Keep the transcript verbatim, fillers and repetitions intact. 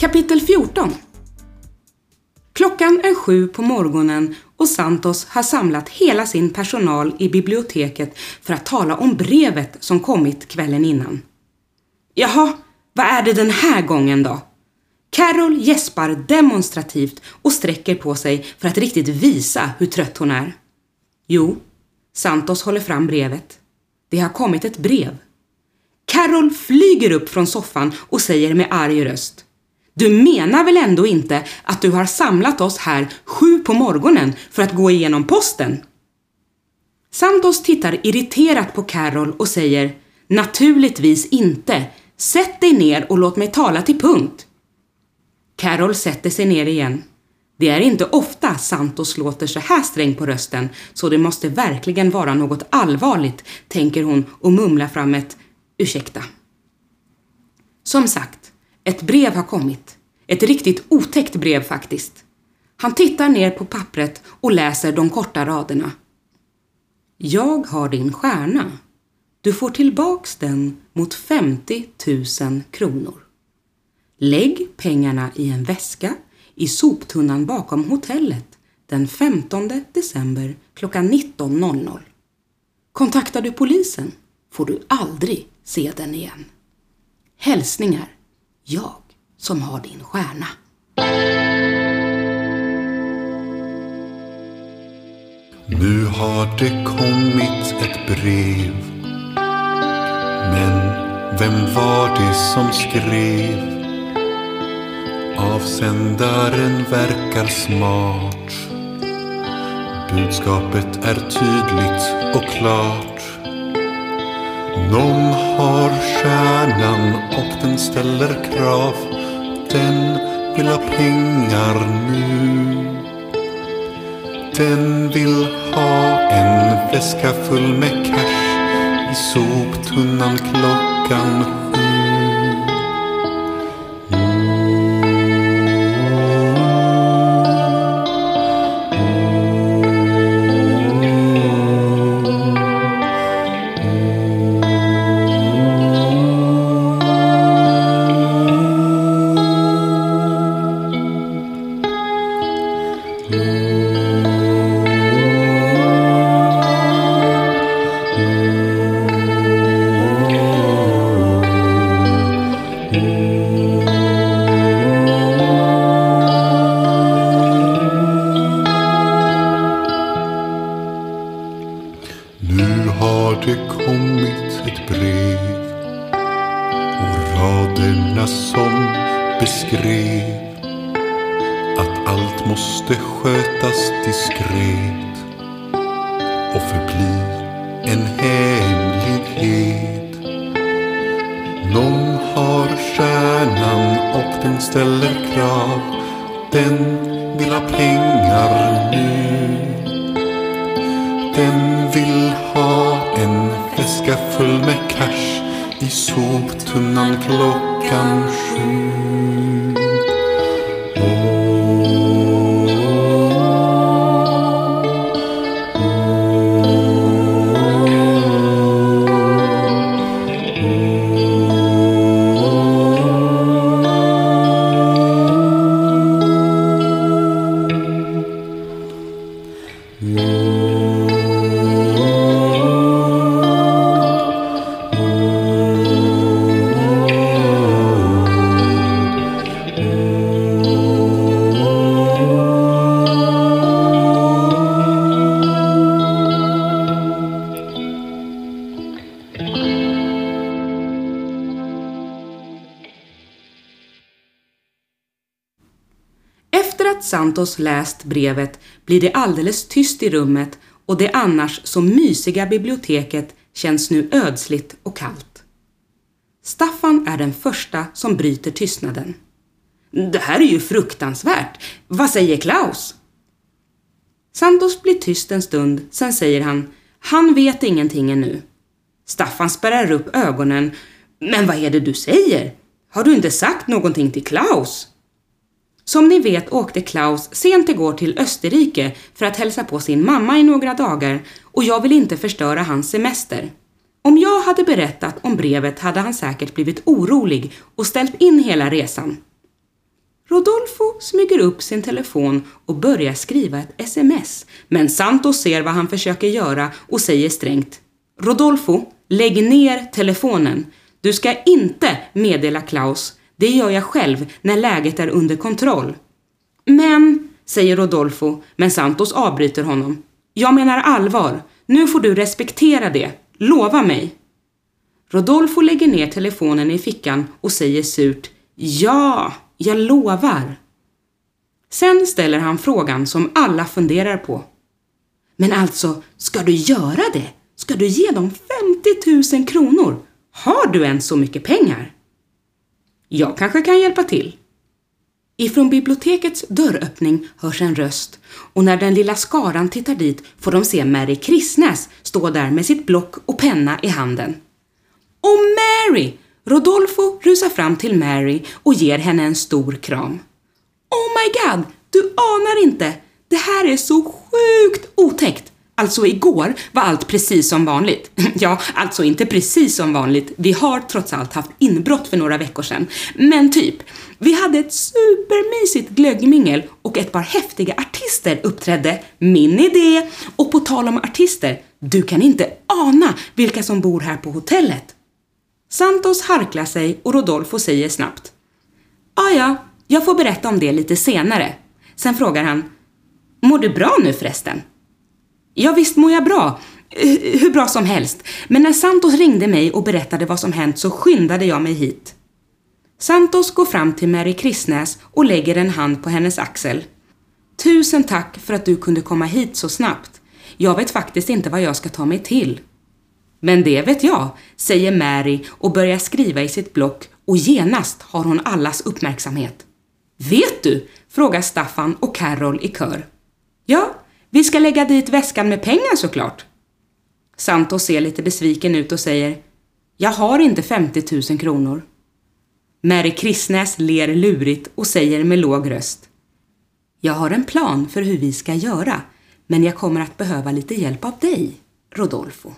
Kapitel fjorton. Klockan är sju på morgonen och Santos har samlat hela sin personal i biblioteket för att tala om brevet som kommit kvällen innan. Jaha, vad är det den här gången då? Carol gäspar demonstrativt och sträcker på sig för att riktigt visa hur trött hon är. Jo, Santos håller fram brevet. Det har kommit ett brev. Carol flyger upp från soffan och säger med arg röst: Du menar väl ändå inte att du har samlat oss här sju på morgonen för att gå igenom posten? Santos tittar irriterat på Carol och säger: Naturligtvis inte. Sätt dig ner och låt mig tala till punkt. Carol sätter sig ner igen. Det är inte ofta Santos låter så här sträng på rösten, så det måste verkligen vara något allvarligt, tänker hon och mumlar fram ett ursäkta. Som sagt, ett brev har kommit. Ett riktigt otäckt brev faktiskt. Han tittar ner på pappret och läser de korta raderna. Jag har din stjärna. Du får tillbaks den mot femtio tusen kronor. Lägg pengarna i en väska i soptunnan bakom hotellet den femtonde december klockan nitton noll noll. Kontaktar du polisen får du aldrig se den igen. Hälsningar, jag som har din stjärna. Nu har det kommit ett brev. Men vem var det som skrev? Avsändaren verkar smart. Budskapet är tydligt och klart. Någon har stjärnan och den ställer krav. Den vill ha pengar nu. Den vill ha en väska full med cash i soptunnan klockan sju. Santos läst brevet blir det alldeles tyst i rummet och det annars så mysiga biblioteket känns nu ödsligt och kallt. Staffan är den första som bryter tystnaden. Det här är ju fruktansvärt. Vad säger Klaus? Santos blir tyst en stund, sen säger han: Han vet ingenting ännu. Staffan spärrar upp ögonen. Men vad är det du säger? Har du inte sagt någonting till Klaus? Som ni vet åkte Klaus sent igår till Österrike för att hälsa på sin mamma i några dagar och jag vill inte förstöra hans semester. Om jag hade berättat om brevet hade han säkert blivit orolig och ställt in hela resan. Rodolfo smyger upp sin telefon och börjar skriva ett sms. Men Santos ser vad han försöker göra och säger strängt: Rodolfo, lägg ner telefonen. Du ska inte meddela Klaus. Det gör jag själv när läget är under kontroll. Men, säger Rodolfo, men Santos avbryter honom. Jag menar allvar. Nu får du respektera det. Lova mig. Rodolfo lägger ner telefonen i fickan och säger surt: Ja, jag lovar. Sen ställer han frågan som alla funderar på. Men alltså, ska du göra det? Ska du ge dem femtio tusen kronor? Har du ens så mycket pengar? Jag kanske kan hjälpa till. Ifrån bibliotekets dörröppning hörs en röst, och när den lilla skaran tittar dit får de se Mary Christmas stå där med sitt block och penna i handen. Och Mary! Rodolfo rusar fram till Mary och ger henne en stor kram. Oh my god, du anar inte! Det här är så sjukt otäckt! Alltså igår var allt precis som vanligt. Ja, alltså inte precis som vanligt. Vi har trots allt haft inbrott för några veckor sedan. Men typ, vi hade ett supermysigt glöggmingel och ett par häftiga artister uppträdde. Min idé! Och på tal om artister, du kan inte ana vilka som bor här på hotellet. Santos harklar sig och Rodolfo säger snabbt: Ja, ja, jag får berätta om det lite senare. Sen frågar han: Mår du bra nu förresten? Ja visst mår jag bra, hur bra som helst. Men när Santos ringde mig och berättade vad som hänt så skyndade jag mig hit. Santos går fram till Mary Christmas och lägger en hand på hennes axel. Tusen tack för att du kunde komma hit så snabbt. Jag vet faktiskt inte vad jag ska ta mig till. Men det vet jag, säger Mary och börjar skriva i sitt block, och genast har hon allas uppmärksamhet. Vet du? Frågar Staffan och Carol i kör. Ja, vi ska lägga dit väskan med pengar såklart. Santos ser lite besviken ut och säger: Jag har inte femtio tusen kronor. Mary Christmas ler lurigt och säger med låg röst: Jag har en plan för hur vi ska göra, men jag kommer att behöva lite hjälp av dig, Rodolfo.